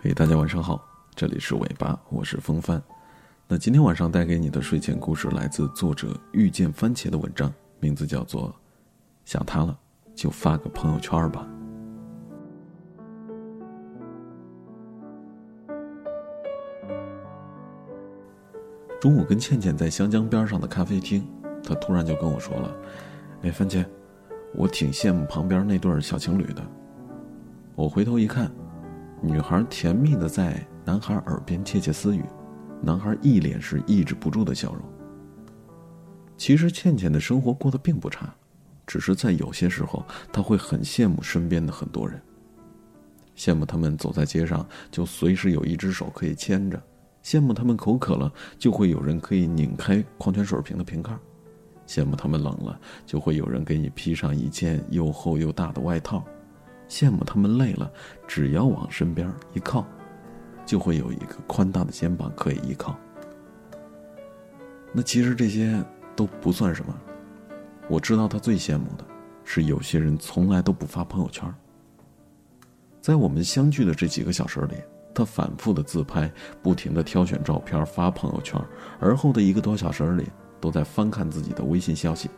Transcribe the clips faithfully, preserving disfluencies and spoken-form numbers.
嘿、hey, 大家晚上好，这里是尾巴，我是风帆。那今天晚上带给你的睡前故事来自作者遇见番茄的文章，名字叫做想他了就发个朋友圈吧。中午跟倩倩在湘江边上的咖啡厅，她突然就跟我说了，哎，番茄，我挺羡慕旁边那对小情侣的。我回头一看，女孩甜蜜的在男孩耳边窃窃私语，男孩一脸是抑制不住的笑容。其实倩倩的生活过得并不差，只是在有些时候她会很羡慕身边的很多人，羡慕他们走在街上就随时有一只手可以牵着，羡慕他们口渴了就会有人可以拧开矿泉水瓶的瓶盖，羡慕他们冷了就会有人给你披上一件又厚又大的外套，羡慕他们累了，只要往身边一靠，就会有一个宽大的肩膀可以依靠。那其实这些都不算什么，我知道他最羡慕的是有些人从来都不发朋友圈。在我们相聚的这几个小时里，他反复的自拍，不停的挑选照片发朋友圈，而后的一个多小时里都在翻看自己的微信消息。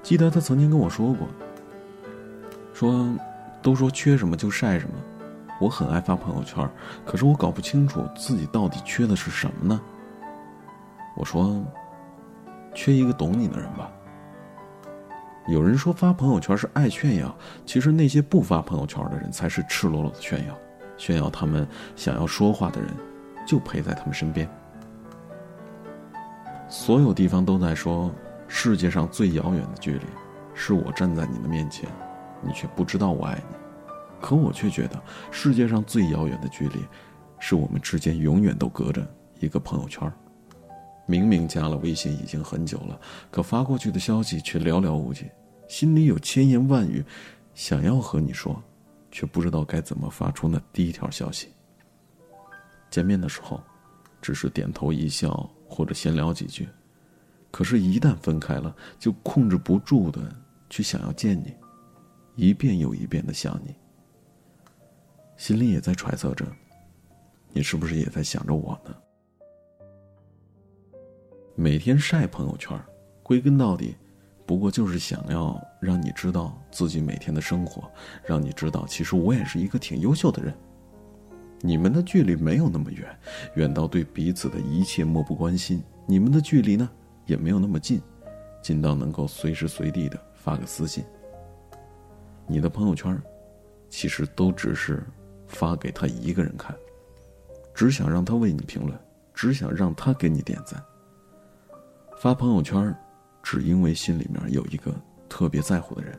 记得他曾经跟我说过，说都说缺什么就晒什么，我很爱发朋友圈，可是我搞不清楚自己到底缺的是什么呢。我说，缺一个懂你的人吧。有人说发朋友圈是爱炫耀，其实那些不发朋友圈的人才是赤裸裸的炫耀，炫耀他们想要说话的人就陪在他们身边。所有地方都在说，世界上最遥远的距离是我站在你的面前，你却不知道我爱你，可我却觉得世界上最遥远的距离是我们之间永远都隔着一个朋友圈。明明加了微信已经很久了，可发过去的消息却寥寥无几，心里有千言万语想要和你说，却不知道该怎么发出那第一条消息。见面的时候只是点头一笑或者闲聊几句，可是一旦分开了，就控制不住的去想要见你，一遍又一遍的想你，心里也在揣测着，你是不是也在想着我呢？每天晒朋友圈，归根到底，不过就是想要让你知道自己每天的生活，让你知道其实我也是一个挺优秀的人。你们的距离没有那么远，远到对彼此的一切漠不关心；你们的距离呢，也没有那么近，近到能够随时随地的发个私信。你的朋友圈其实都只是发给他一个人看，只想让他为你评论，只想让他给你点赞。发朋友圈只因为心里面有一个特别在乎的人。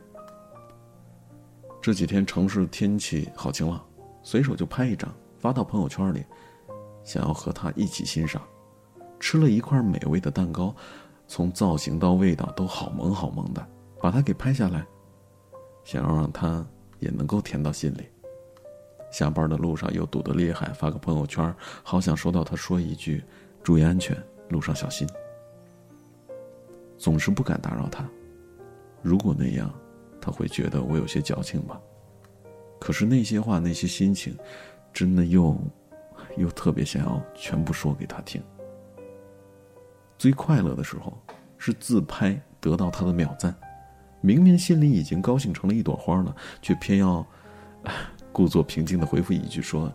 这几天城市天气好晴朗，随手就拍一张发到朋友圈里，想要和他一起欣赏。吃了一块美味的蛋糕，从造型到味道都好萌好萌的，把它给拍下来，想要让他也能够甜到心里。下班的路上又堵得厉害，发个朋友圈，好想收到他说一句注意安全，路上小心。总是不敢打扰他，如果那样他会觉得我有些矫情吧。可是那些话那些心情真的又又特别想要全部说给他听。最快乐的时候是自拍得到他的秒赞，明明心里已经高兴成了一朵花了，却偏要故作平静地回复一句说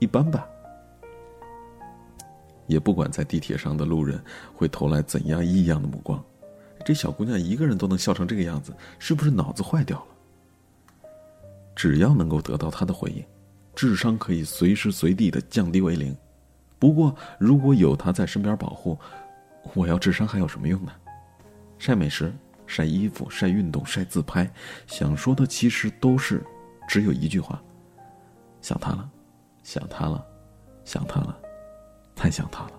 一般吧。也不管在地铁上的路人会投来怎样异样的目光，这小姑娘一个人都能笑成这个样子，是不是脑子坏掉了？只要能够得到她的回应，智商可以随时随地地降低为零。不过如果有她在身边保护，我要智商还有什么用呢？晒美食，晒衣服，晒运动，晒自拍，想说的其实都是只有一句话，想他了，想他了，想他了，太想他了。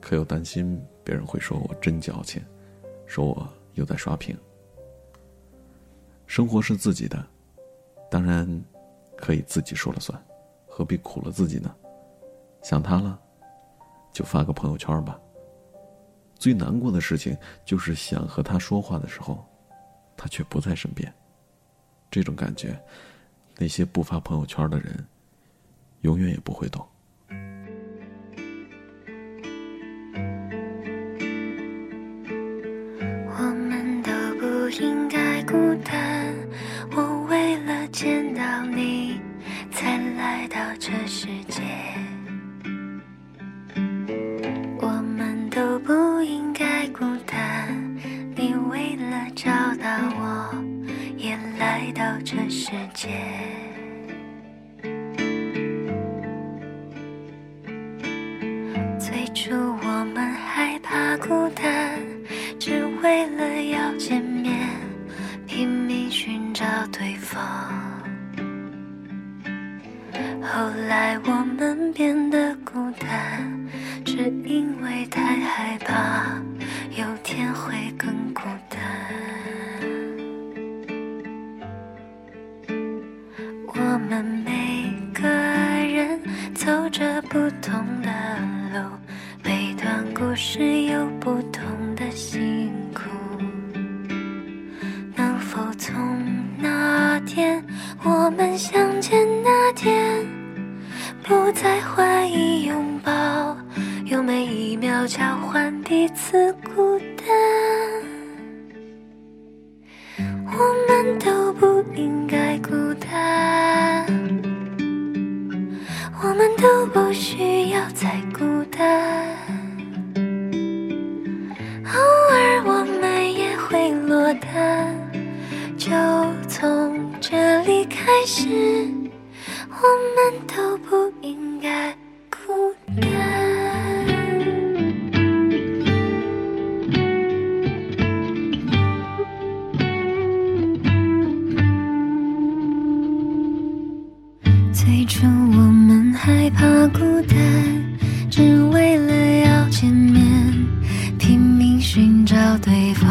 可又担心别人会说我真矫情，说我又在刷屏。生活是自己的，当然可以自己说了算，何必苦了自己呢？想他了就发个朋友圈吧。最难过的事情就是想和他说话的时候，他却不在身边。这种感觉那些不发朋友圈的人永远也不会懂。我们都不应该孤单，我为了见到你才来到这世界，我们都不应该孤单，你为了找到我也来到这世界。最初我们害怕孤单，只为了要见面拼命寻找对方，后来我们变得孤单，只因为太害怕有天会更孤单。我们每个人走着不同的路，每段故事有不同的辛苦，能否从那天我们相见那天不再怀疑拥抱，用每一秒交换彼此孤单，我们都不应该孤单，我们都不需要再孤单，偶尔我们也会落单，就从这里开始，我们都不应该孤单。最初我们害怕孤单，只为了要见面拼命寻找对方，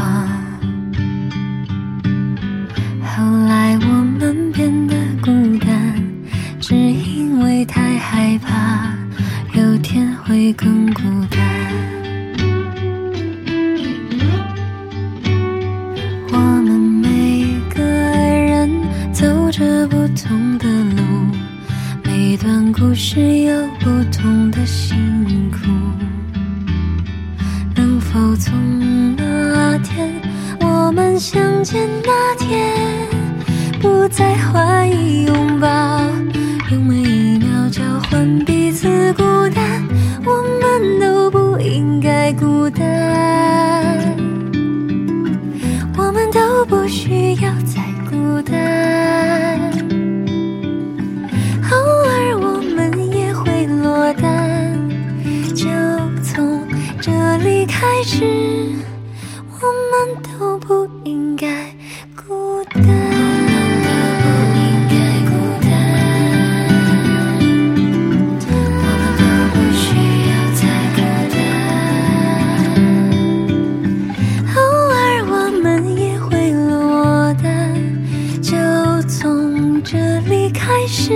后来我们变得孤单，只因为太害怕有天会更孤单。我们每个人走着不同的路，每段故事有不同的辛苦，能否从那天我们相见那天不再怀疑拥抱，用每一秒交换彼此孤单，我们都不应该孤单，我们都不需要再孤单，偶尔我们也会落单，就从这里开始，我们都不应该孤单。这里开始